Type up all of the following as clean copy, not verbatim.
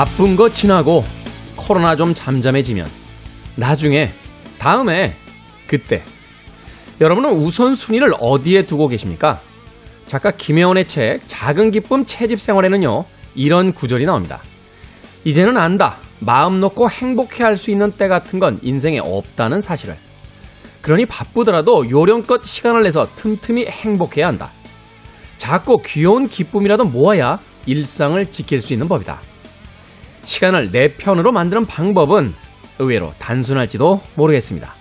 바쁜 거 지나고 코로나 좀 잠잠해지면 나중에 다음에 그때 여러분은 우선순위를 어디에 두고 계십니까? 작가 김혜원의 책 작은 기쁨 채집생활에는요 이런 구절이 나옵니다. 이제는 안다. 마음 놓고 행복해 할 수 있는 때 같은 건 인생에 없다는 사실을. 그러니 바쁘더라도 요령껏 시간을 내서 틈틈이 행복해야 한다. 작고 귀여운 기쁨이라도 모아야 일상을 지킬 수 있는 법이다. 시간을 내 편으로 만드는 방법은 의외로 단순할지도 모르겠습니다.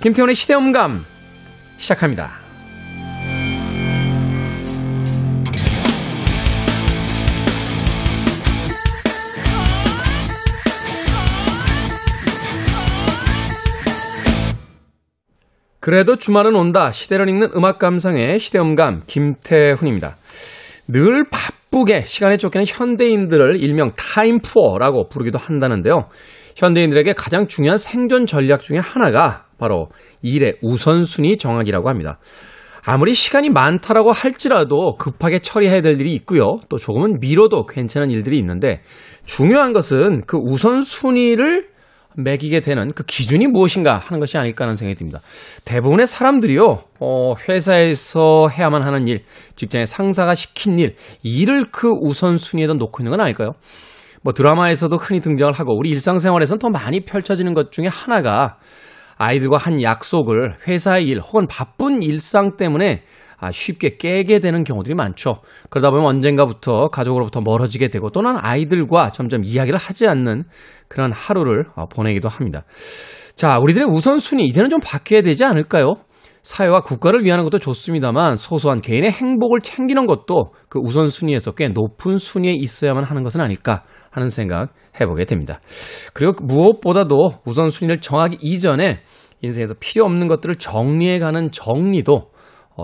김태훈의 시대음감 시작합니다. 그래도 주말은 온다. 시대를 읽는 음악 감상의 시대음감 김태훈입니다. 늘 바쁘게 시간에 쫓기는 현대인들을 일명 타임푸어라고 부르기도 한다는데요. 현대인들에게 가장 중요한 생존 전략 중에 하나가 바로 일의 우선순위 정하기라고 합니다. 아무리 시간이 많다라고 할지라도 급하게 처리해야 될 일이 있고요. 또 조금은 미뤄도 괜찮은 일들이 있는데 중요한 것은 그 우선순위를 매기게 되는 그 기준이 무엇인가 하는 것이 아닐까 하는 생각이 듭니다. 대부분의 사람들이요, 회사에서 해야만 하는 일, 직장의 상사가 시킨 일, 이를 그 우선순위에다 놓고 있는 건 아닐까요? 뭐 드라마에서도 흔히 등장을 하고 우리 일상생활에서는 더 많이 펼쳐지는 것 중에 하나가 아이들과 한 약속을 회사의 일 혹은 바쁜 일상 때문에 쉽게 깨게 되는 경우들이 많죠. 그러다 보면 언젠가부터 가족으로부터 멀어지게 되고 또는 아이들과 점점 이야기를 하지 않는 그런 하루를 보내기도 합니다. 자, 우리들의 우선순위 이제는 좀 바뀌어야 되지 않을까요? 사회와 국가를 위하는 것도 좋습니다만 소소한 개인의 행복을 챙기는 것도 그 우선순위에서 꽤 높은 순위에 있어야만 하는 것은 아닐까 하는 생각 해보게 됩니다. 그리고 무엇보다도 우선순위를 정하기 이전에 인생에서 필요 없는 것들을 정리해가는 정리도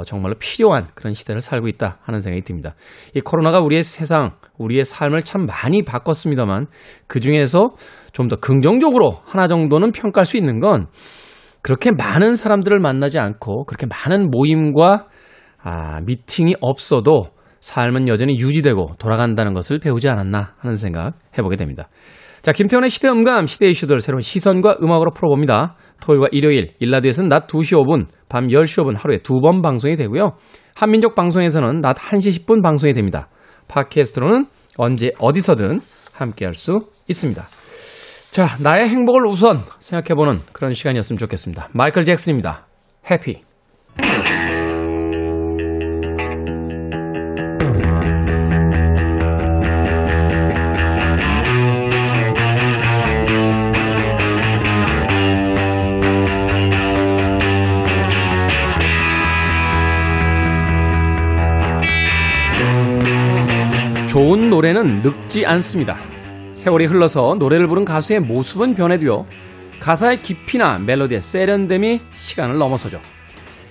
정말로 필요한 그런 시대를 살고 있다 하는 생각이 듭니다. 이 코로나가 우리의 세상, 우리의 삶을 참 많이 바꿨습니다만 그중에서 좀 더 긍정적으로 하나 정도는 평가할 수 있는 건 그렇게 많은 사람들을 만나지 않고 그렇게 많은 모임과 미팅이 없어도 삶은 여전히 유지되고 돌아간다는 것을 배우지 않았나 하는 생각 해보게 됩니다. 자, 김태원의 시대음감, 시대 이슈들 새로운 시선과 음악으로 풀어봅니다. 토요일과 일요일, 일라디오에서는 낮 2시 5분, 밤 10시 5분 하루에 2번 방송이 되고요. 한민족 방송에서는 낮 1시 10분 방송이 됩니다. 팟캐스트로는 언제 어디서든 함께할 수 있습니다. 자, 나의 행복을 우선 생각해보는 그런 시간이었으면 좋겠습니다. 마이클 잭슨입니다. 해피. 좋은 노래는 늙지 않습니다. 세월이 흘러서 노래를 부른 가수의 모습은 변해도요. 가사의 깊이나 멜로디의 세련됨이 시간을 넘어서죠.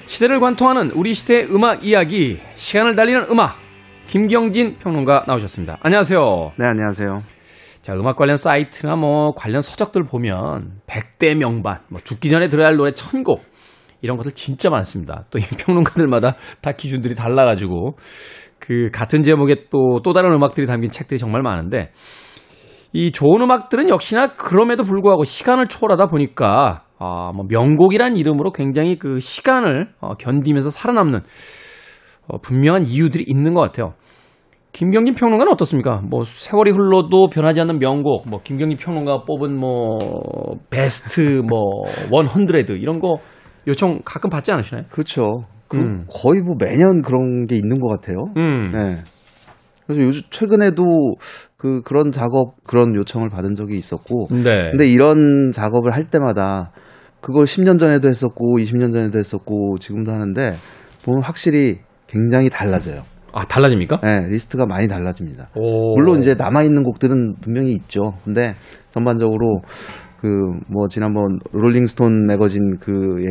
시대를 관통하는 우리 시대의 음악 이야기, 시간을 달리는 음악, 김경진 평론가 나오셨습니다. 안녕하세요. 네, 안녕하세요. 자, 음악 관련 사이트나 뭐 관련 서적들 보면 100대 명반, 뭐 죽기 전에 들어야 할 노래 1000곡, 이런 것들 진짜 많습니다. 또 이 평론가들마다 다 기준들이 달라가지고 그 같은 제목에 또 다른 음악들이 담긴 책들이 정말 많은데 이 좋은 음악들은 역시나 그럼에도 불구하고 시간을 초월하다 보니까 뭐 명곡이란 이름으로 굉장히 그 시간을 견디면서 살아남는 분명한 이유들이 있는 것 같아요. 김경진 평론가는 어떻습니까? 뭐 세월이 흘러도 변하지 않는 명곡, 뭐 김경진 평론가가 뽑은 뭐 베스트 뭐 100 이런 거 요청 가끔 받지 않으시나요? 그렇죠. 거의 뭐 매년 그런 게 있는 것 같아요. 네. 그래서 요즘 최근에도 그런 작업, 그런 요청을 받은 적이 있었고. 네. 근데 이런 작업을 할 때마다 그걸 10년 전에도 했었고, 20년 전에도 했었고, 지금도 하는데 보면 확실히 굉장히 달라져요. 아, 달라집니까? 네, 리스트가 많이 달라집니다. 오. 물론 이제 남아있는 곡들은 분명히 있죠. 근데 전반적으로 지난번 롤링스톤 매거진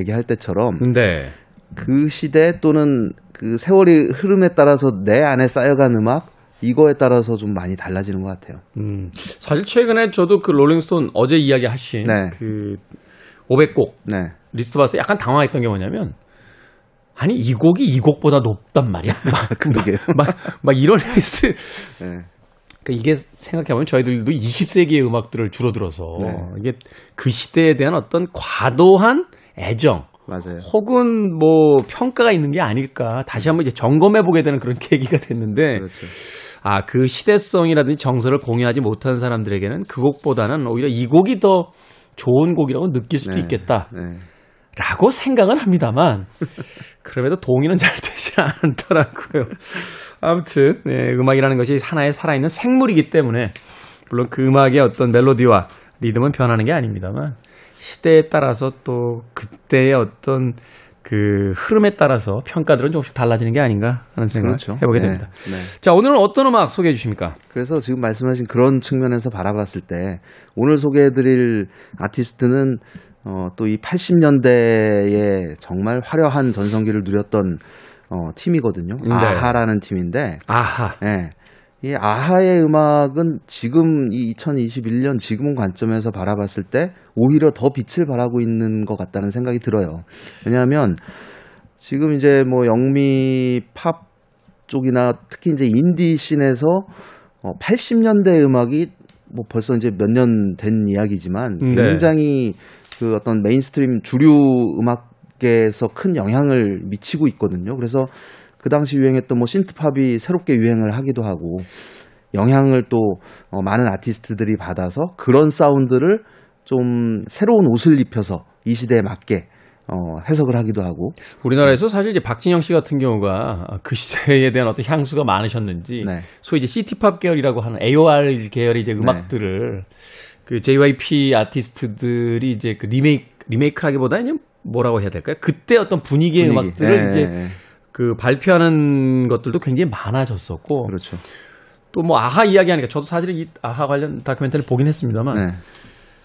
얘기할 때처럼. 네. 그 시대 또는 그 세월이 흐름에 따라서 내 안에 쌓여간 음악 이거에 따라서 좀 많이 달라지는 것 같아요. 사실 최근에 저도 그 롤링스톤 어제 이야기하신 네. 그 500곡 네. 리스트 봤을 때 약간 당황했던 게 뭐냐면 아니 이 곡이 이 곡보다 높단 말이야. 막 이런 리스트. 네. 그러니까 이게 생각해보면 저희들도 20세기의 음악들을 주로 들어서 네. 이게 그 시대에 대한 어떤 과도한 애정 맞아요. 혹은 뭐 평가가 있는 게 아닐까 다시 한번 이제 점검해 보게 되는 그런 계기가 됐는데 그렇죠. 아, 그 시대성이라든지 정서를 공유하지 못한 사람들에게는 그 곡보다는 오히려 이 곡이 더 좋은 곡이라고 느낄 수도 네, 있겠다. 네. 라고 생각은 합니다만 그럼에도 동의는 잘 되지 않더라고요. 아무튼 네, 음악이라는 것이 하나의 살아있는 생물이기 때문에 물론 그 음악의 어떤 멜로디와 리듬은 변하는 게 아닙니다만 시대에 따라서 또 그때의 어떤 그 흐름에 따라서 평가들은 조금씩 달라지는 게 아닌가 하는 생각을 그렇죠. 해보게 네, 됩니다. 네. 자, 오늘은 어떤 음악 소개해 주십니까? 그래서 지금 말씀하신 그런 측면에서 바라봤을 때 오늘 소개해드릴 아티스트는 또 이 80년대에 정말 화려한 전성기를 누렸던 팀이거든요. 네. 아하라는 팀인데 아하. 네. 이 아하의 음악은 지금 이 2021년 지금 관점에서 바라봤을 때 오히려 더 빛을 발하고 있는 것 같다는 생각이 들어요. 왜냐하면 지금 이제 뭐 영미 팝 쪽이나 특히 이제 인디 씬에서 80년대 음악이 뭐 벌써 이제 몇 년 된 이야기지만 굉장히 그 어떤 메인스트림 주류 음악계에서 큰 영향을 미치고 있거든요. 그래서 그 당시 유행했던 뭐 신트팝이 새롭게 유행을 하기도 하고 영향을 또 많은 아티스트들이 받아서 그런 사운드를 좀 새로운 옷을 입혀서 이 시대에 맞게 해석을 하기도 하고 우리나라에서 사실 이제 박진영 씨 같은 경우가 그 시대에 대한 어떤 향수가 많으셨는지 네. 소위 이제 시티팝 계열이라고 하는 AOR 계열의 이제 음악들을 네. 그 JYP 아티스트들이 이제 그 리메이크라기보다는 뭐라고 해야 될까요? 그때 어떤 분위기의 음악들을 네. 이제 그 발표하는 것들도 굉장히 많아졌었고, 그렇죠. 또 뭐 아하 이야기하니까 저도 사실 이 아하 관련 다큐멘터리를 보긴 했습니다만, 네.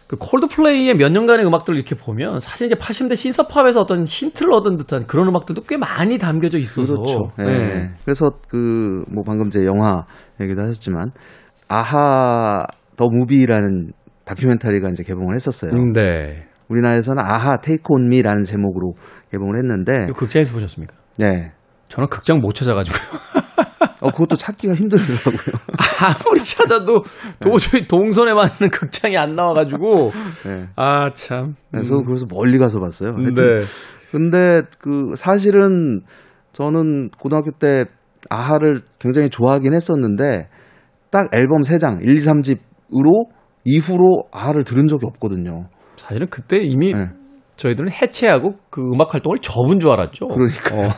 그 콜드플레이의 몇 년간의 음악들을 이렇게 보면 사실 이제 80년대 신서팝에서 어떤 힌트를 얻은 듯한 그런 음악들도 꽤 많이 담겨져 있어서, 그렇죠. 네. 네. 그래서 그 뭐 방금 제 영화 얘기도 하셨지만 아하 더 무비라는 다큐멘터리가 이제 개봉을 했었어요. 네. 우리나라에서는 아하 테이크 온 미라는 제목으로 개봉을 했는데, 이거 극장에서 보셨습니까? 네. 저는 극장 못 찾아가지고요. 그것도 찾기가 힘들더라고요. 아무리 찾아도 도저히 네. 동선에 맞는 극장이 안 나와가지고. 네. 아, 참. 그래서 멀리 가서 봤어요. 네. 근데 그 사실은 저는 고등학교 때 아하를 굉장히 좋아하긴 했었는데 딱 앨범 3장, 1, 2, 3집으로 이후로 아하를 들은 적이 없거든요. 사실은 그때 이미. 네. 저희들은 해체하고 그 음악 활동을 접은 줄 알았죠. 그러니까요.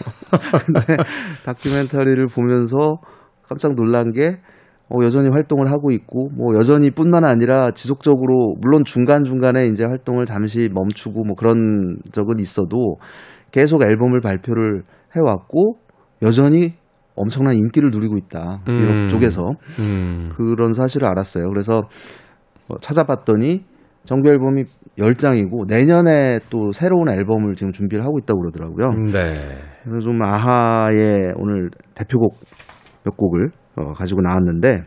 근데 다큐멘터리를 보면서 깜짝 놀란 게 여전히 활동을 하고 있고 뭐 여전히 뿐만 아니라 지속적으로 물론 중간중간에 이제 활동을 잠시 멈추고 뭐 그런 적은 있어도 계속 앨범을 발표를 해왔고 여전히 엄청난 인기를 누리고 있다. 이런 쪽에서 그런 사실을 알았어요. 그래서 찾아봤더니 정규 앨범이 10장이고 내년에 또 새로운 앨범을 지금 준비를 하고 있다고 그러더라고요. 네. 그래서 좀 아하의 오늘 대표곡 몇 곡을 가지고 나왔는데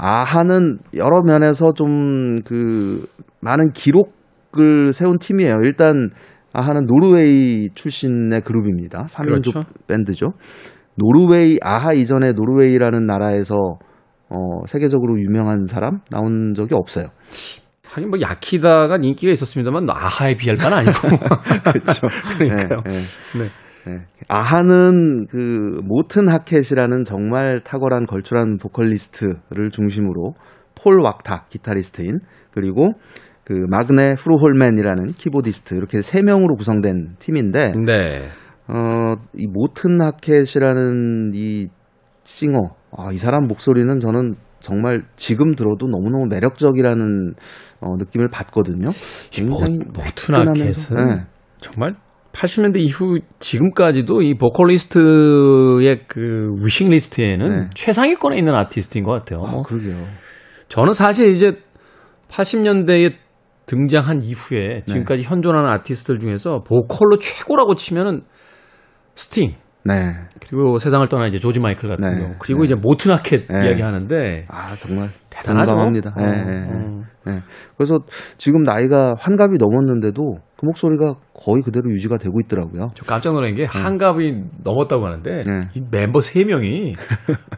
아하는 여러 면에서 좀 그 많은 기록을 세운 팀이에요. 일단 아하는 노르웨이 출신의 그룹입니다. 3인조 그렇죠. 밴드죠. 노르웨이 아하 이전에 노르웨이라는 나라에서 세계적으로 유명한 사람 나온 적이 없어요. 아니 뭐 야키다가 인기가 있었습니다만 아하에 비할 바는 아니고 그렇죠. 그러니까요. 네, 네. 네. 네. 아하는 그 모튼 하켓이라는 정말 탁월한 걸출한 보컬리스트를 중심으로 폴 왁타 기타리스트인 그리고 그 마그네 후루홀맨이라는 키보디스트 이렇게 3명으로 구성된 팀인데 네. 이 모튼 하켓이라는 이 싱어 이 사람 목소리는 저는 정말 지금 들어도 너무너무 매력적이라는 느낌을 받거든요. 굉장히 모튼 하켓은 네. 정말 80년대 이후 지금까지도 이 보컬리스트의 그 위싱리스트에는 네. 최상위권에 있는 아티스트인 것 같아요. 그러게요. 저는 사실 이제 80년대에 등장한 이후에 지금까지 네. 현존하는 아티스트들 중에서 보컬로 최고라고 치면은 스팅. 네. 그리고 세상을 떠난 이제 조지 마이클 같은 네. 경우. 그리고 네. 이제 모튼 하켓 네. 이야기하는데 아 정말 대단하죠. 공감합니다. 네. 네. 네. 그래서 지금 나이가 환갑이 넘었는데도 그 목소리가 거의 그대로 유지가 되고 있더라고요. 저 깜짝 놀란 게 환갑이 넘었다고 하는데 이 멤버 3명이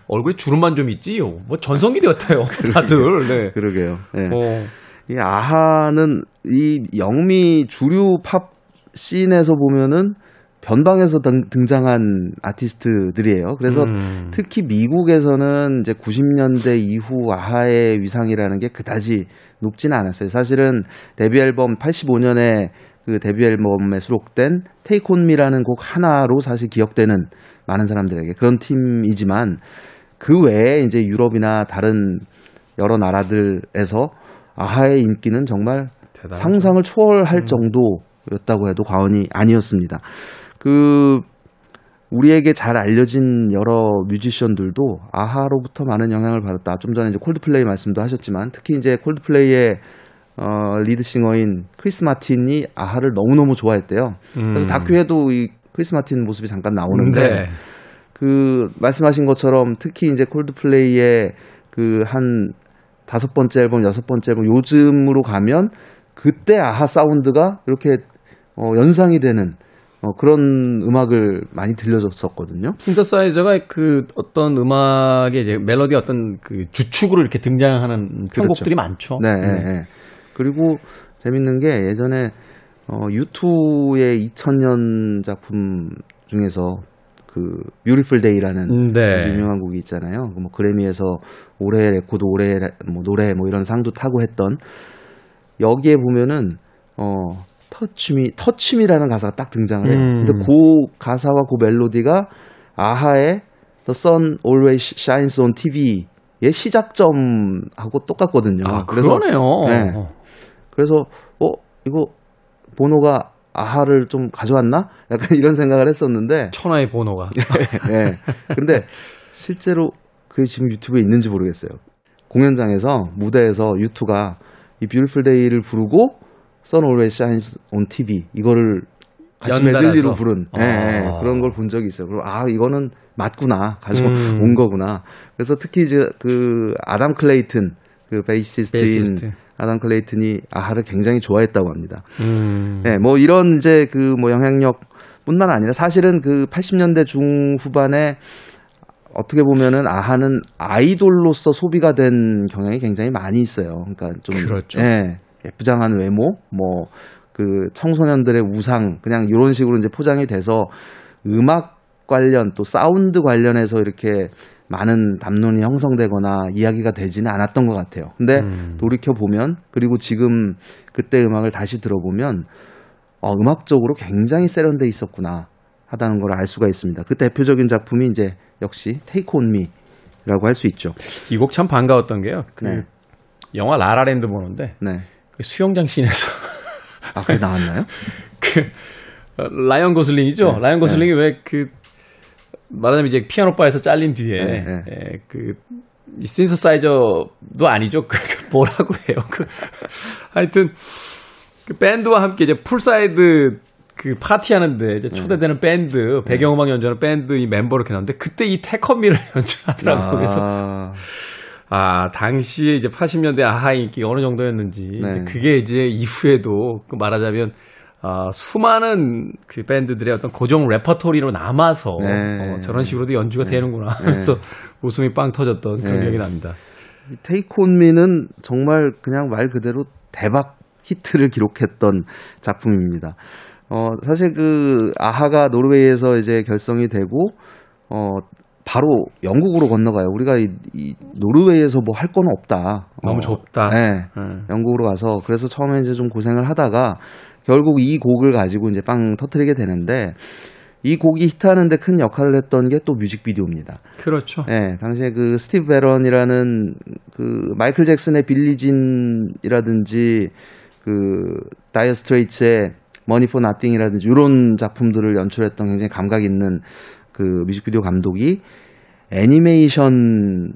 얼굴에 주름만 좀 있지 뭐 전성기 되었대요. 다들. 네. 그러게요. 네. 이 아하는 이 영미 주류 팝 씬에서 보면은 변방에서 등장한 아티스트들이에요. 그래서 특히 미국에서는 이제 90년대 이후 아하의 위상이라는 게 그다지 높지는 않았어요. 사실은 데뷔 앨범 85년에 그 데뷔 앨범에 수록된 Take On Me라는 곡 하나로 사실 기억되는 많은 사람들에게 그런 팀이지만 그 외에 이제 유럽이나 다른 여러 나라들에서 아하의 인기는 정말 대단하죠. 상상을 초월할 정도였다고 해도 과언이 아니었습니다. 그 우리에게 잘 알려진 여러 뮤지션들도 아하로부터 많은 영향을 받았다. 좀 전에 이제 콜드플레이 말씀도 하셨지만 특히 이제 콜드플레이의 리드싱어인 크리스 마틴이 아하를 너무너무 좋아했대요. 그래서 다큐에도 이 크리스 마틴 모습이 잠깐 나오는데 네. 그 말씀하신 것처럼 특히 이제 콜드플레이의 그 한 5번째 앨범, 6번째 앨범 요즘으로 가면 그때 아하 사운드가 이렇게 연상이 되는 그런 음악을 많이 들려줬었거든요. 신서사이저가 그 어떤 음악의 이제 멜로디 어떤 그 주축으로 이렇게 등장하는 편곡들이 그렇죠. 많죠. 네. 네. 그리고 재밌는 게 예전에 U2의 2000년 작품 중에서 그 뷰티풀 데이라는 네. 유명한 곡이 있잖아요. 뭐 그래미에서 올해 레코드 올해 뭐 노래 뭐 이런 상도 타고 했던 여기에 보면은 터치미라는 가사가 딱 등장을 해요. 근데 그 가사와 그 멜로디가 아하의 The Sun Always Shines on TV의 시작점하고 똑같거든요. 아, 그래서, 그러네요. 네. 그래서 이거 보노가 아하를 좀 가져왔나? 약간 이런 생각을 했었는데 천하의 보노가. 네. 근데 실제로 그게 지금 유튜브에 있는지 모르겠어요. 공연장에서 무대에서 U2가 이 Beautiful Day를 부르고 Sun Always Shines on TV 이거를 같이 메들리로 부른 네, 그런 걸 본 적이 있어요. 그리고 이거는 맞구나 가져온 거구나. 그래서 특히 이제 그 아담 클레이튼 그 베이시스트인 아담 클레이튼이 아하를 굉장히 좋아했다고 합니다. 네, 뭐 이런 이제 그 뭐 영향력뿐만 아니라 사실은 그 80년대 중후반에 어떻게 보면은 아하는 아이돌로서 소비가 된 경향이 굉장히 많이 있어요. 그러니까 좀 그렇죠. 예, 예쁘장한 외모, 뭐 그 청소년들의 우상, 그냥 이런 식으로 이제 포장이 돼서 음악 관련 또 사운드 관련해서 이렇게 많은 담론이 형성되거나 이야기가 되지는 않았던 것 같아요. 근데 돌이켜 보면 그리고 지금 그때 음악을 다시 들어보면 음악적으로 굉장히 세련돼 있었구나. 하다는 걸 알 수가 있습니다. 그 대표적인 작품이 이제 역시 Take On Me라고 할 수 있죠. 이 곡 참 반가웠던 게요. 그 네. 영화 라라랜드 보는데 네. 그 수영장 씬에서 그게 나왔나요? 라이언 고슬링이죠. 네. 라이언 고슬링이 네. 왜 그 말하자면 이제 피아노 바에서 잘린 뒤에 그 신서사이저도 아니죠. 그 뭐라고 해요. 하여튼 그 밴드와 함께 이제 풀사이드 그 파티하는데 이제 초대되는 밴드 배경음악 연주하는 밴드 이 멤버로 이렇게 나오는데 그때 이 테커미를 연주하더라고요. 그래서 당시에 이제 80년대 아하 인기가 어느 정도였는지 네. 이제 그게 이제 이후에도 말하자면 수많은 그 밴드들의 어떤 고정 레퍼토리로 남아서 네. 저런 식으로도 연주가 네. 되는구나 하면서 네. 웃음이 빵 터졌던 그런 기억이 납니다. 테이크 온 미는 정말 그냥 말 그대로 대박 히트를 기록했던 작품입니다. 사실 그 아하가 노르웨이에서 이제 결성이 되고 바로 영국으로 건너가요. 우리가 이 노르웨이에서 뭐 할 건 없다. 너무 좁다. 네. 영국으로 가서 그래서 처음에 이제 좀 고생을 하다가 결국 이 곡을 가지고 이제 빵 터뜨리게 되는데 이 곡이 히트하는데 큰 역할을 했던 게 또 뮤직비디오입니다. 그렇죠. 네, 당시에 그 스티브 베런이라는 그 마이클 잭슨의 빌리진이라든지 그 다이어 스트레이츠의 머니 포 나띵이라든지 이런 작품들을 연출했던 굉장히 감각 있는 그 뮤직비디오 감독이 애니메이션을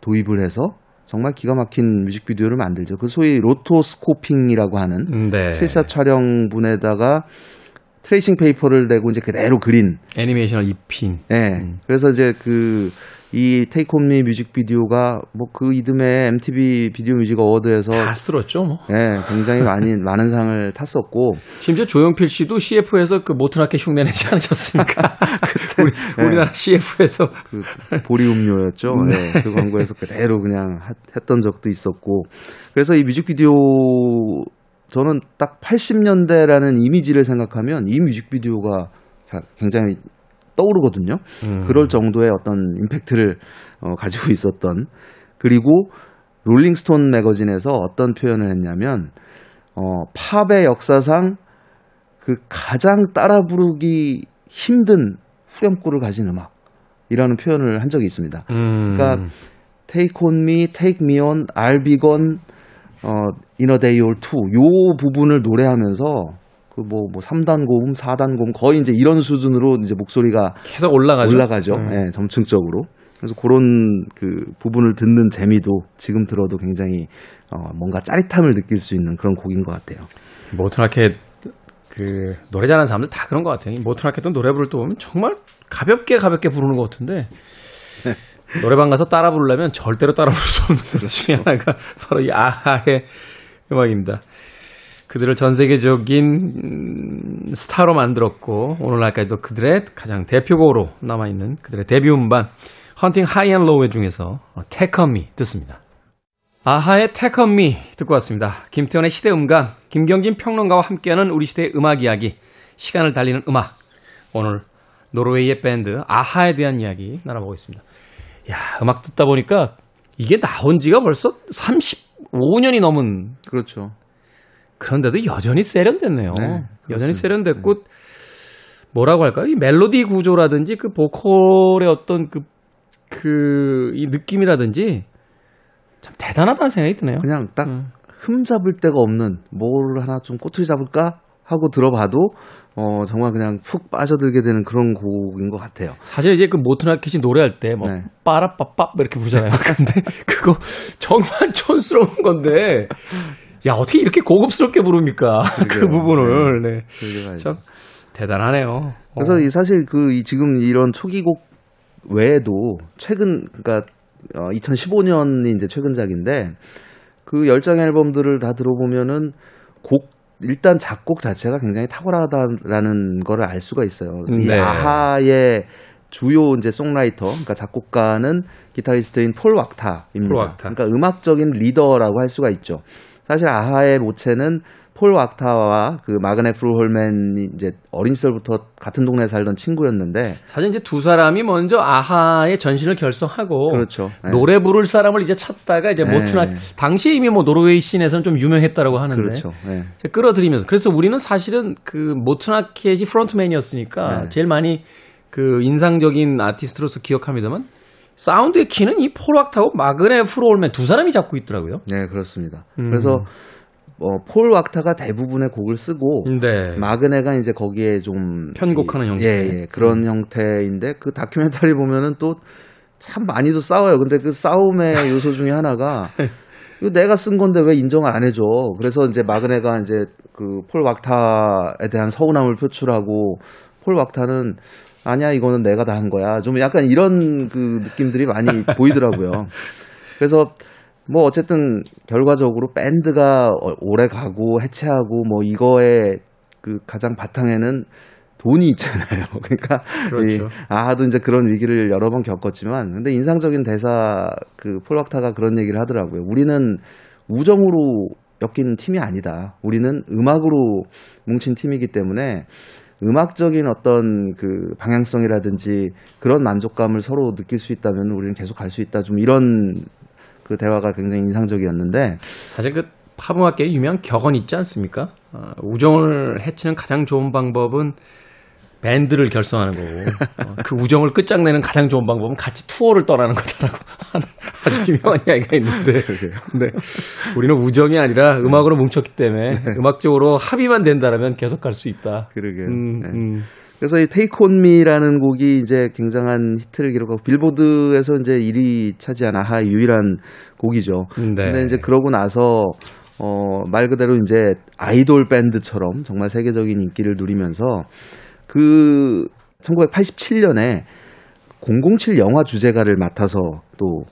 도입을 해서 정말 기가 막힌 뮤직비디오를 만들죠. 그 소위 로토스코핑이라고 하는 네. 실사 촬영분에다가 트레이싱 페이퍼를 내고 이제 그대로 그린 애니메이션을 입힌. 네. 그래서 이제 그 이 테이크 온 미 뮤직비디오가 뭐 그 이듬해 MTV 비디오 뮤직 어워드에서 다 쓸었죠 뭐. 네, 굉장히 많은 상을 탔었고 심지어 조용필 씨도 CF에서 그 모튼 하켓 흉내 내지 않으셨습니까? 네. 우리나라 CF에서 그 보리 음료였죠. 네, 그 광고에서 그대로 그냥 했던 적도 있었고 그래서 이 뮤직비디오 저는 딱 80년대라는 이미지를 생각하면 이 뮤직비디오가 굉장히 떠오르거든요. 그럴 정도의 어떤 임팩트를 가지고 있었던. 그리고 롤링스톤 매거진에서 어떤 표현을 했냐면 팝의 역사상 그 가장 따라 부르기 힘든 후렴구를 가진 음악이라는 표현을 한 적이 있습니다. 그러니까 Take on me, Take me on, I'll be gone, In a day or two 요 부분을 노래하면서. 뭐 3단 고음, 4단 고음 거의 이제 이런 수준으로 이제 목소리가 계속 올라가죠. 예, 점층적으로. 그래서 그런 그 부분을 듣는 재미도 지금 들어도 굉장히 뭔가 짜릿함을 느낄 수 있는 그런 곡인 것 같아요. 모튼 하켓 그 노래 잘하는 사람들 다 그런 것 같아요. 모튼 하켓도 노래 부를 때 보면 정말 가볍게 부르는 것 같은데 노래방 가서 따라 부르려면 절대로 따라 부를 수 없는 노래 중에 하나가 바로 이 아하의 음악입니다. 그들을 전 세계적인 스타로 만들었고 오늘날까지도 그들의 가장 대표곡으로 남아있는 그들의 데뷔 음반 헌팅 하이 앤 로우의 중에서 Take On Me 듣습니다. 아하의 Take On Me 듣고 왔습니다. 김태원의 시대음감, 김경진 평론가와 함께하는 우리 시대의 음악 이야기, 시간을 달리는 음악. 오늘 노르웨이의 밴드 아하에 대한 이야기 나눠보고 있습니다. 야, 음악 듣다 보니까 이게 나온 지가 벌써 35년이 넘은 그렇죠. 그런데도 여전히 세련됐네요. 네, 여전히 세련됐고 네. 뭐라고 할까요? 이 멜로디 구조라든지 그 보컬의 어떤 이 느낌이라든지 참 대단하다는 생각이 드네요. 그냥 딱 흠 잡을 데가 없는 뭘 하나 좀 꼬투리 잡을까 하고 들어봐도 정말 그냥 푹 빠져들게 되는 그런 곡인 것 같아요. 사실 이제 그 모튼 하켓이 노래할 때 뭐 네. 빠라빠빠 이렇게 부르잖아요. 근데 그거 정말 촌스러운 건데. 야, 어떻게 이렇게 고급스럽게 부릅니까? 그러게요. 그 부분을. 네. 네. 참, 대단하네요. 그래서 사실 지금 이런 초기곡 외에도 최근, 그러니까 2015년이 이제 최근작인데 그 10장의 앨범들을 다 들어보면은 일단 작곡 자체가 굉장히 탁월하다라는 걸 알 수가 있어요. 네. 이 아하의 주요 이제 송라이터, 그러니까 작곡가는 기타리스트인 폴 왁타입니다. 폴 왁타. 그러니까 음악적인 리더라고 할 수가 있죠. 사실 아하의 모체는 폴 왁타와 그 마그네 후루홀맨이 이제 어린 시절부터 같은 동네에 살던 친구였는데 사실 이제 두 사람이 먼저 아하의 전신을 결성하고 그렇죠. 네. 노래 부를 사람을 이제 찾다가 이제 네. 모튼 하켓 당시 이미 뭐 노르웨이 씬에서는 좀 유명했다라고 하는데 그렇죠. 네. 끌어들이면서 그래서 우리는 사실은 그 모튼 하켓이 프론트맨이었으니까 네. 제일 많이 그 인상적인 아티스트로서 기억합니다만. 사운드의 키는 이 폴 왁타하고 마그네 후루홀맨 두 사람이 잡고 있더라고요. 네, 그렇습니다. 그래서 폴 왁타가 대부분의 곡을 쓰고 네. 마그네가 이제 거기에 좀 편곡하는 형태. 예, 그런 형태인데 그 다큐멘터리 보면은 또 참 많이도 싸워요. 근데 그 싸움의 요소 중에 하나가 이거 내가 쓴 건데 왜 인정을 안 해줘? 그래서 이제 마그네가 이제 그 폴 왁타에 대한 서운함을 표출하고 폴 왁타는 아니야, 이거는 내가 다 한 거야. 좀 약간 이런 그 느낌들이 많이 보이더라고요. 그래서 뭐 어쨌든 결과적으로 밴드가 오래 가고 해체하고 뭐 이거의 그 가장 바탕에는 돈이 있잖아요. 그러니까 그렇죠. 아하도 이제 그런 위기를 여러 번 겪었지만 근데 인상적인 대사 그 폴 왁타가 그런 얘기를 하더라고요. 우리는 우정으로 엮인 팀이 아니다. 우리는 음악으로 뭉친 팀이기 때문에 음악적인 어떤 그 방향성이라든지 그런 만족감을 서로 느낄 수 있다면 우리는 계속 갈 수 있다. 좀 이런 그 대화가 굉장히 인상적이었는데 사실 그 팝음악계에 유명한 격언 있지 않습니까? 우정을 해치는 가장 좋은 방법은 밴드를 결성하는 거고 그 우정을 끝장내는 가장 좋은 방법은 같이 투어를 떠나는 거다라고 하는 아주 유명한 이야기가 있는데 네. 우리는 우정이 아니라 음악으로 뭉쳤기 때문에 네. 음악적으로 합의만 된다라면 계속 갈 수 있다. 그러게요. 네. 그래서 이 Take On Me라는 곡이 이제 굉장한 히트를 기록하고 빌보드에서 이제 1위 차지한 아하의 유일한 곡이죠. 네. 근데 이제 그러고 나서 말 그대로 이제 아이돌 밴드처럼 정말 세계적인 인기를 누리면서 그 1987년에 007 영화 주제가를 맡아서 또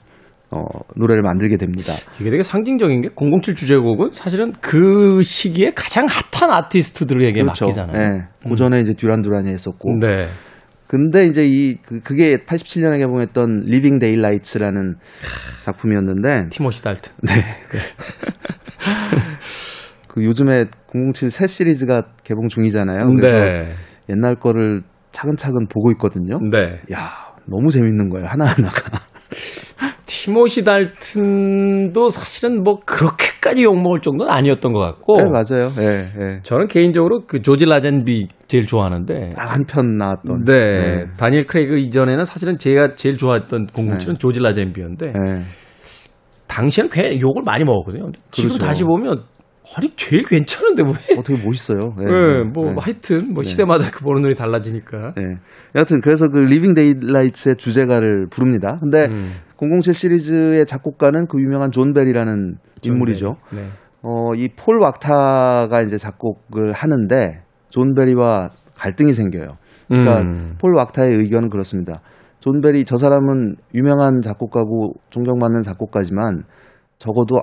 노래를 만들게 됩니다. 이게 되게 상징적인 게 007 주제곡은 사실은 그 시기에 가장 핫한 아티스트들에게 그렇죠. 맡기잖아요. 네. 그 전에 이제 듀란듀란이 했었고. 네. 근데 이제 그게 87년에 개봉했던 리빙 데일라이츠라는 작품이었는데 티모시 달튼. 네. 그 요즘에 007 새 시리즈가 개봉 중이잖아요. 그래서 네. 옛날 거를 차근차근 보고 있거든요. 네. 야, 너무 재밌는 거예요. 하나하나가. 티모시 달튼도 사실은 뭐 그렇게까지 욕먹을 정도는 아니었던 것 같고. 네, 맞아요. 네, 네. 저는 개인적으로 그 조지 라젠비 제일 좋아하는데. 한편 나왔던. 네. 네. 다니엘 크레이그 이전에는 사실은 제가 제일 좋아했던 007은 네. 조지 라젠비였는데. 네. 당시에는 꽤 욕을 많이 먹었거든요. 그렇죠. 지금 다시 보면. 아니, 제일 괜찮은데, 왜? 되게 멋있어요. 예, 네, 뭐, 네. 하여튼, 뭐, 시대마다 네. 그 보는 눈이 달라지니까. 네. 여하튼, 그래서 그 리빙 데일라이츠의 주제가를 부릅니다. 근데, 007 시리즈의 작곡가는 그 유명한 존 베리라는 인물이죠. 네. 이 폴 왁타가 이제 작곡을 하는데, 존 베리와 갈등이 생겨요. 그러니까, 폴 왁타의 의견은 그렇습니다. 존 베리, 저 사람은 유명한 작곡가고, 존경받는 작곡가지만, 적어도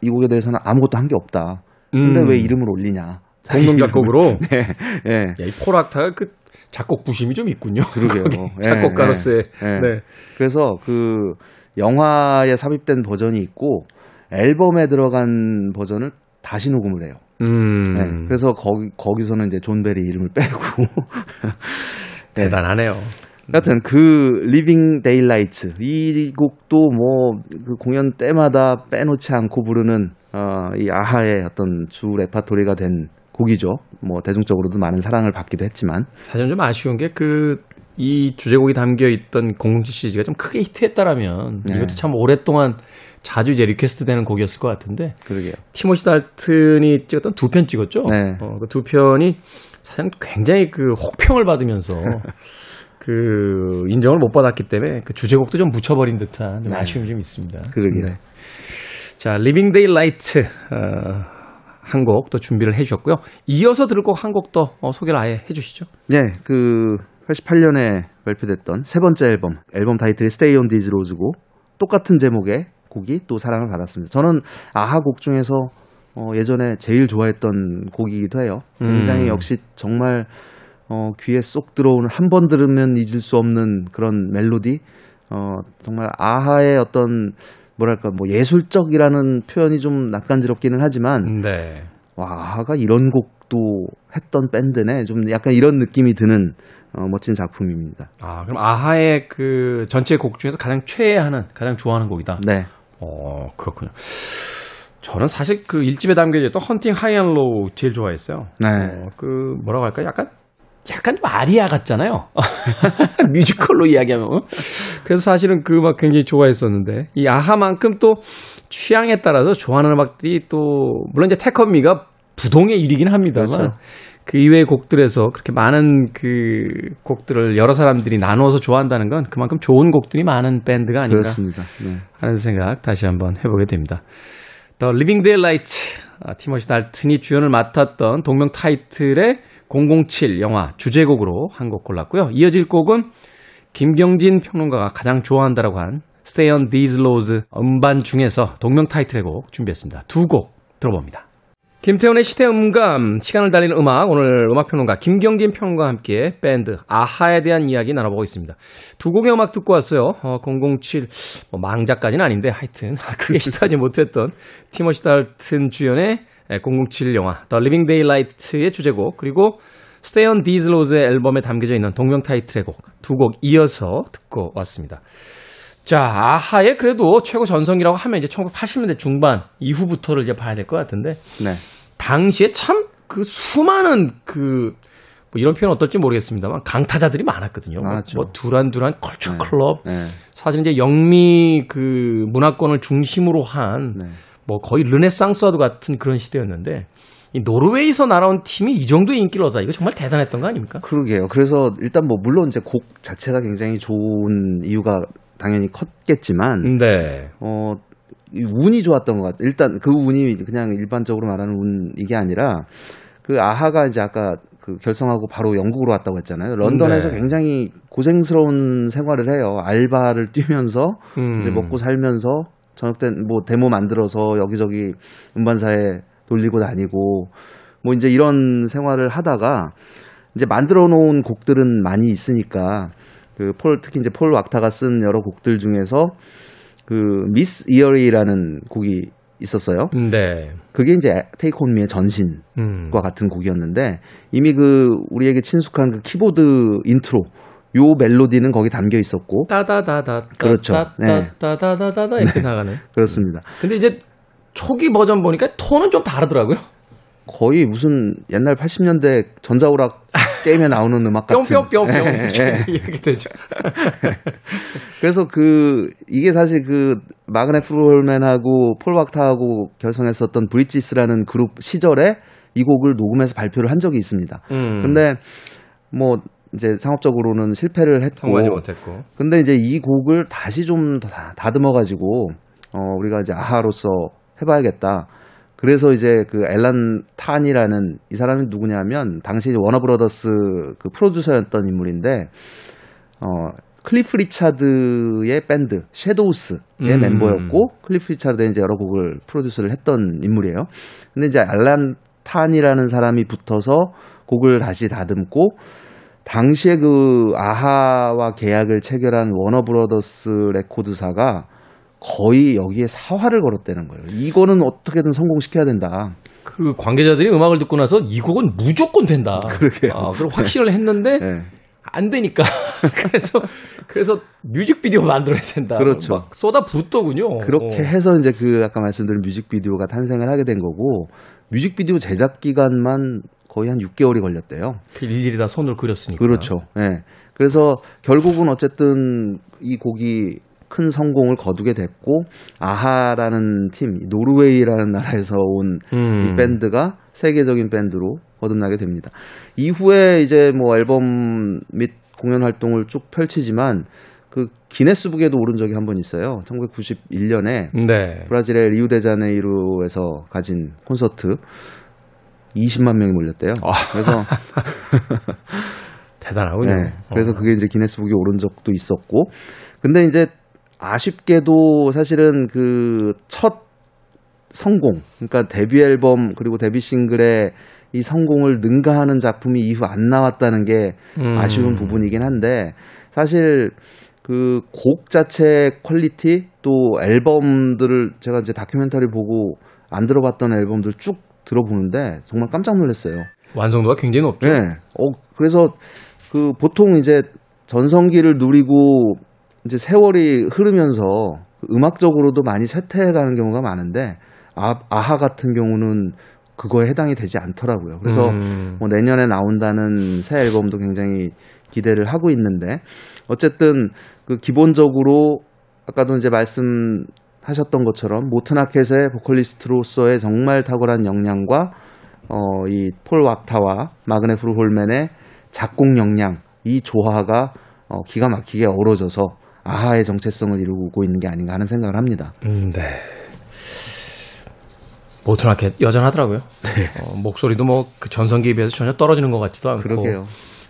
이 곡에 대해서는 아무것도 한 게 없다. 근데 왜 이름을 올리냐? 공동 작곡으로. 네, 네. 야, 이 폴 왁타가 그 작곡 부심이 좀 있군요. 그러게요. 작곡가로서의. 네, 네. 네. 그래서 그 영화에 삽입된 버전이 있고 앨범에 들어간 버전을 다시 녹음을 해요. 네. 그래서 거기서는 이제 존 베리 이름을 빼고. 네. 대단하네요. 하여튼 그 리빙 데일라이츠 이 곡도 뭐 그 공연 때마다 빼놓지 않고 부르는 이 아하의 어떤 주 레파토리가 된 곡이죠. 뭐 대중적으로도 많은 사랑을 받기도 했지만 사실 좀 아쉬운 게 그 이 주제곡이 담겨 있던 007 시리즈가 좀 크게 히트했다라면 네. 이것도 참 오랫동안 자주 이제 리퀘스트되는 곡이었을 것 같은데. 그러게요. 티모시 달튼이 찍었던 두 편 찍었죠. 네. 그 두 편이 사실 굉장히 그 혹평을 받으면서. 그 인정을 못 받았기 때문에 그 주제곡도 좀 묻혀버린 듯한 좀 아쉬움이 좀 있습니다. 그러게. 네. 자, 리빙 데일라이트 한 곡 또 준비를 해주셨고요. 이어서 들을 곡 한 곡 더 소개를 아예 해주시죠. 네, 그 88년에 발표됐던 세 번째 앨범 타이틀이 Stay on These Roads고 똑같은 제목의 곡이 또 사랑을 받았습니다. 저는 아하 곡 중에서 예전에 제일 좋아했던 곡이기도 해요. 굉장히 역시 정말 귀에 쏙 들어오는 한 번 들으면 잊을 수 없는 그런 멜로디 정말 아하의 어떤 뭐랄까 뭐 예술적이라는 표현이 좀 낯간지럽기는 하지만 네. 와 아하가 이런 곡도 했던 밴드네 좀 약간 이런 느낌이 드는 멋진 작품입니다. 아 그럼 아하의 그 전체 곡 중에서 가장 최애하는 가장 좋아하는 곡이다. 네. 그렇군요. 저는 사실 그 1집에 담겨져 있던 헌팅 하이앤로우 제일 좋아했어요. 네. 그 뭐라고 할까요? 약간 마리아 같잖아요. 뮤지컬로 이야기하면. 그래서 사실은 그 음악 굉장히 좋아했었는데 이 아하만큼 또 취향에 따라서 좋아하는 음악들이 또 물론 이제 테크미가 부동의 일이긴 합니다만 그렇죠. 그 이외의 곡들에서 그렇게 많은 그 곡들을 여러 사람들이 나누어서 좋아한다는 건 그만큼 좋은 곡들이 많은 밴드가 아닌가 그렇습니다. 네. 하는 생각 다시 한번 해보게 됩니다. 더 리빙 데일라이츠 티머시 달튼이 주연을 맡았던 동명 타이틀의 007 영화 주제곡으로 한 곡 골랐고요. 이어질 곡은 김경진 평론가가 가장 좋아한다라고 한 Stay on These Roads 음반 중에서 동명 타이틀의 곡 준비했습니다. 두 곡 들어봅니다. 김태훈의 시대음감, 시간을 달리는 음악, 오늘 음악평론가 김경진 평론가와 함께 밴드 아하에 대한 이야기 나눠보고 있습니다. 두 곡의 음악 듣고 왔어요. 007, 뭐 망작까지는 아닌데 하여튼 크게 히트하지 못했던 티머시 달튼 주연의 007 영화 The Living Daylight의 주제곡 그리고 Stay on These Roads의 앨범에 담겨져 있는 동명 타이틀의 곡 두 곡 이어서 듣고 왔습니다. 자, 아하의 그래도 최고 전성기라고 하면 이제 1980년대 중반 이후부터를 이제 봐야 될 것 같은데 네. 당시에 참 그 수많은 그 뭐 이런 표현 어떨지 모르겠습니다만 강타자들이 많았거든요. 맞죠. 뭐 두란두란 컬처 클럽 네. 사실 이제 영미 그 문화권을 중심으로 한 네. 뭐 거의 르네상스와도 같은 그런 시대였는데 이 노르웨이에서 날아온 팀이 이 정도의 인기를 얻다 이거 정말 대단했던 거 아닙니까? 그러게요. 그래서 일단 뭐 물론 이제 곡 자체가 굉장히 좋은 이유가 당연히 컸겠지만 네. 운이 좋았던 것 같아요. 일단 그 운이 그냥 일반적으로 말하는 운 이게 아니라 그 아하가 이제 아까 그 결성하고 바로 영국으로 왔다고 했잖아요. 런던에서 네. 굉장히 고생스러운 생활을 해요. 알바를 뛰면서 이제 먹고 살면서 저녁 때 뭐 데모 만들어서 여기저기 음반사에 돌리고 다니고 뭐 이제 이런 생활을 하다가 이제 만들어 놓은 곡들은 많이 있으니까 그 특히 이제 폴 왁타가 쓴 여러 곡들 중에서 그 미스 이어리라는 곡이 있었어요. 네. 그게 이제 테이크 온 미의 전신과 같은 곡이었는데 이미 그 우리에게 친숙한 그 키보드 인트로 요 멜로디는 거기 담겨 있었고 따다다다 그렇죠. 따다다다다 이렇게 나가네. 그렇습니다. 근데 이제 초기 버전 보니까 톤은 좀 다르더라고요. 거의 무슨 옛날 80년대 전자오락 게임에 나오는 음악 같은 뿅뿅뿅뿅 이렇게 되죠. 그래서 그 이게 사실 그 마그네 후루홀맨하고 폴 왁타하고 결성했었던 브릿지스라는 그룹 시절에 이 곡을 녹음해서 발표를 한 적이 있습니다. 근데 뭐 이제 상업적으로는 실패를 했고 성공하지 못했고. 근데 이제 이 곡을 다시 좀 다듬어 가지고 우리가 이제 아하로서 해봐야겠다. 그래서 이제 그 앨런 탄이라는 이 사람이 누구냐면 당시 워너브러더스 그 프로듀서였던 인물인데 클리프 리차드의 밴드 섀도우스의 멤버였고 클리프 리차드의 이제 여러 곡을 프로듀스를 했던 인물이에요. 근데 이제 앨런 탄이라는 사람이 붙어서 곡을 다시 다듬고 당시에 그 아하와 계약을 체결한 워너브러더스 레코드사가 거의 여기에 사활을 걸었다는 거예요. 이거는 어떻게든 성공시켜야 된다. 그 관계자들이 음악을 듣고 나서 이 곡은 무조건 된다. 그러게요. 그걸 확신을 했는데 네. 안 되니까. 그래서 뮤직비디오 만들어야 된다. 그렇죠. 막 쏟아붓더군요. 그렇게 해서 이제 그 아까 말씀드린 뮤직비디오가 탄생을 하게 된 거고 뮤직비디오 제작 기간만 거의 한 6개월이 걸렸대요. 그 일일이 다 손을 그렸으니까. 그렇죠. 네. 그래서 결국은 어쨌든 이 곡이 큰 성공을 거두게 됐고 아하라는 팀, 노르웨이라는 나라에서 온 이 밴드가 세계적인 밴드로 거듭나게 됩니다. 이후에 이제 뭐 앨범 및 공연 활동을 쭉 펼치지만 그 기네스북에도 오른 적이 한 번 있어요. 1991년에 네. 브라질의 리우데자네이루에서 가진 콘서트 20만 명이 몰렸대요. 그래서 대단하군요. 네, 그래서 그게 이제 기네스북에 오른 적도 있었고 근데 이제 아쉽게도 사실은 그 첫 성공, 그러니까 데뷔 앨범 그리고 데뷔 싱글의 이 성공을 능가하는 작품이 이후 안 나왔다는 게 아쉬운 부분이긴 한데 사실 그 곡 자체의 퀄리티 또 앨범들을 제가 이제 다큐멘터리 보고 안 들어봤던 앨범들 쭉 들어보는데 정말 깜짝 놀랐어요. 완성도가 굉장히 높죠. 네. 그래서 그 보통 이제 전성기를 누리고 이제 세월이 흐르면서 음악적으로도 많이 쇠퇴해가는 경우가 많은데 아하 같은 경우는 그거에 해당이 되지 않더라고요. 그래서 뭐 내년에 나온다는 새 앨범도 굉장히 기대를 하고 있는데 어쨌든 그 기본적으로 아까도 이제 말씀하셨던 것처럼 모튼 하켓의 보컬리스트로서의 정말 탁월한 역량과 이 폴 왁타와 마그네 후루홀맨의 작곡 역량 이 조화가 기가 막히게 어우러져서 아하의 정체성을 이루고 있는 게 아닌가 하는 생각을 합니다. 네. 모튼 하켓 여전하더라고요. 네. 목소리도 뭐 그 전성기에 비해서 전혀 떨어지는 것 같지도 않고. 그러게요.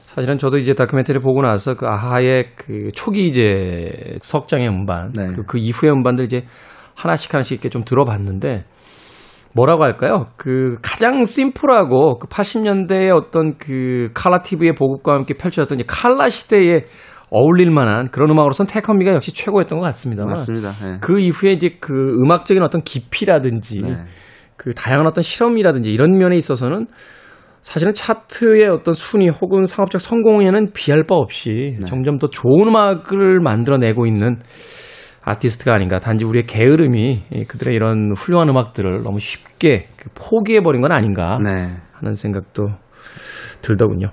사실은 저도 이제 다큐멘터리 보고 나서 그 아하의 그 초기 이제 석장의 음반, 네. 그리고 그 이후의 음반들 이제 하나씩 이렇게 좀 들어봤는데 뭐라고 할까요? 그 가장 심플하고 그 80년대의 어떤 그 칼라 TV의 보급과 함께 펼쳐졌던 이제 칼라 시대의 어울릴 만한 그런 음악으로서는 테크미가 역시 최고였던 것 같습니다만. 맞습니다. 네. 그 이후에 이제 그 음악적인 어떤 깊이라든지 네. 그 다양한 어떤 실험이라든지 이런 면에 있어서는 사실은 차트의 어떤 순위 혹은 상업적 성공에는 비할 바 없이 네. 점점 더 좋은 음악을 만들어내고 있는 아티스트가 아닌가. 단지 우리의 게으름이 그들의 이런 훌륭한 음악들을 너무 쉽게 포기해버린 건 아닌가 네. 하는 생각도 들더군요.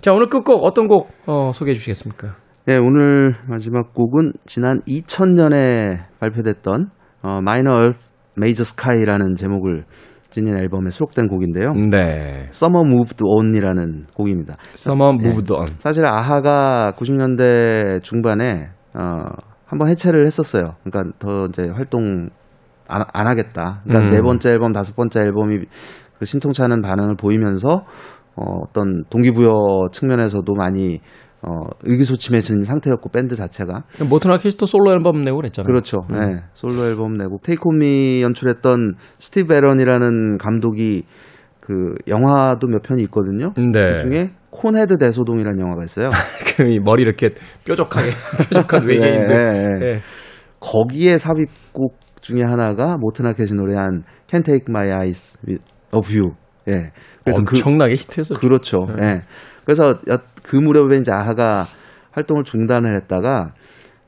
자, 오늘 끝곡 어떤 곡 소개해 주시겠습니까? 네, 오늘 마지막 곡은 지난 2000년에 발표됐던 Minor Earth, Major Sky라는 제목을 지닌 앨범에 수록된 곡인데요. 네. Summer Moved On이라는 곡입니다. Summer Moved On. 사실 아하가 90년대 중반에 한번 해체를 했었어요. 그러니까 더 이제 활동 안 하겠다. 그러니까 네 번째 앨범, 다섯 번째 앨범이 그 신통찮은 반응을 보이면서 어떤 동기부여 측면에서도 많이 의기소침해진 상태였고 밴드 자체가. 모튼 하켓도 솔로 앨범 내고 그랬잖아요. 그렇죠. 네, 솔로 앨범 내고 테이크 온 미 연출했던 스티브 에런이라는 감독이 그 영화도 몇 편이 있거든요. 네. 그 중에 콘헤드 대소동이라는 영화가 있어요. 그 머리 이렇게 뾰족하게 뾰족한 외계인들. 네, 네. 네. 거기에 삽입곡 중에 하나가 모튼 하켓이 노래한 Can't Take My Eyes Off You. 예. 그래서 엄청나게 히트했어요. 그렇죠. 네. 예. 그래서 그 무렵에 이제 아하가 활동을 중단을 했다가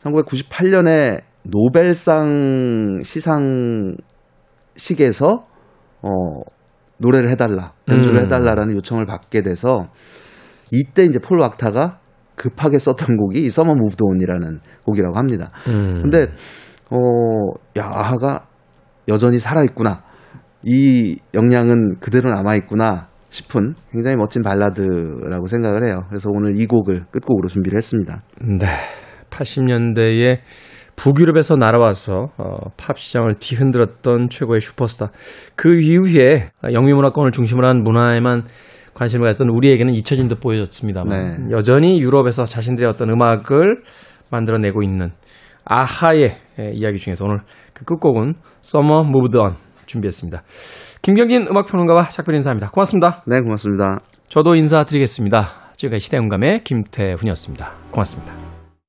1998년에 노벨상 시상식에서 노래를 해달라, 연주를 해달라라는 요청을 받게 돼서 이때 이제 폴 왁타가 급하게 썼던 곡이 Summer Moved On이라는 곡이라고 합니다. 근데 야, 아하가 여전히 살아있구나. 이 역량은 그대로 남아있구나 싶은 굉장히 멋진 발라드라고 생각을 해요. 그래서 오늘 이 곡을 끝곡으로 준비를 했습니다. 네, 80년대에 북유럽에서 날아와서 팝 시장을 뒤흔들었던 최고의 슈퍼스타. 그 이후에 영미문화권을 중심으로 한 문화에만 관심을 가졌던 우리에게는 잊혀진 듯 보여졌습니다만 네. 여전히 유럽에서 자신들의 어떤 음악을 만들어내고 있는 아하의 이야기 중에서 오늘 그 끝곡은 Summer Moved On 준비했습니다. 김경진 음악평론가와 작별 인사합니다. 고맙습니다. 네, 고맙습니다. 저도 인사드리겠습니다. 지금까지 시대음감의 김태훈이었습니다. 고맙습니다.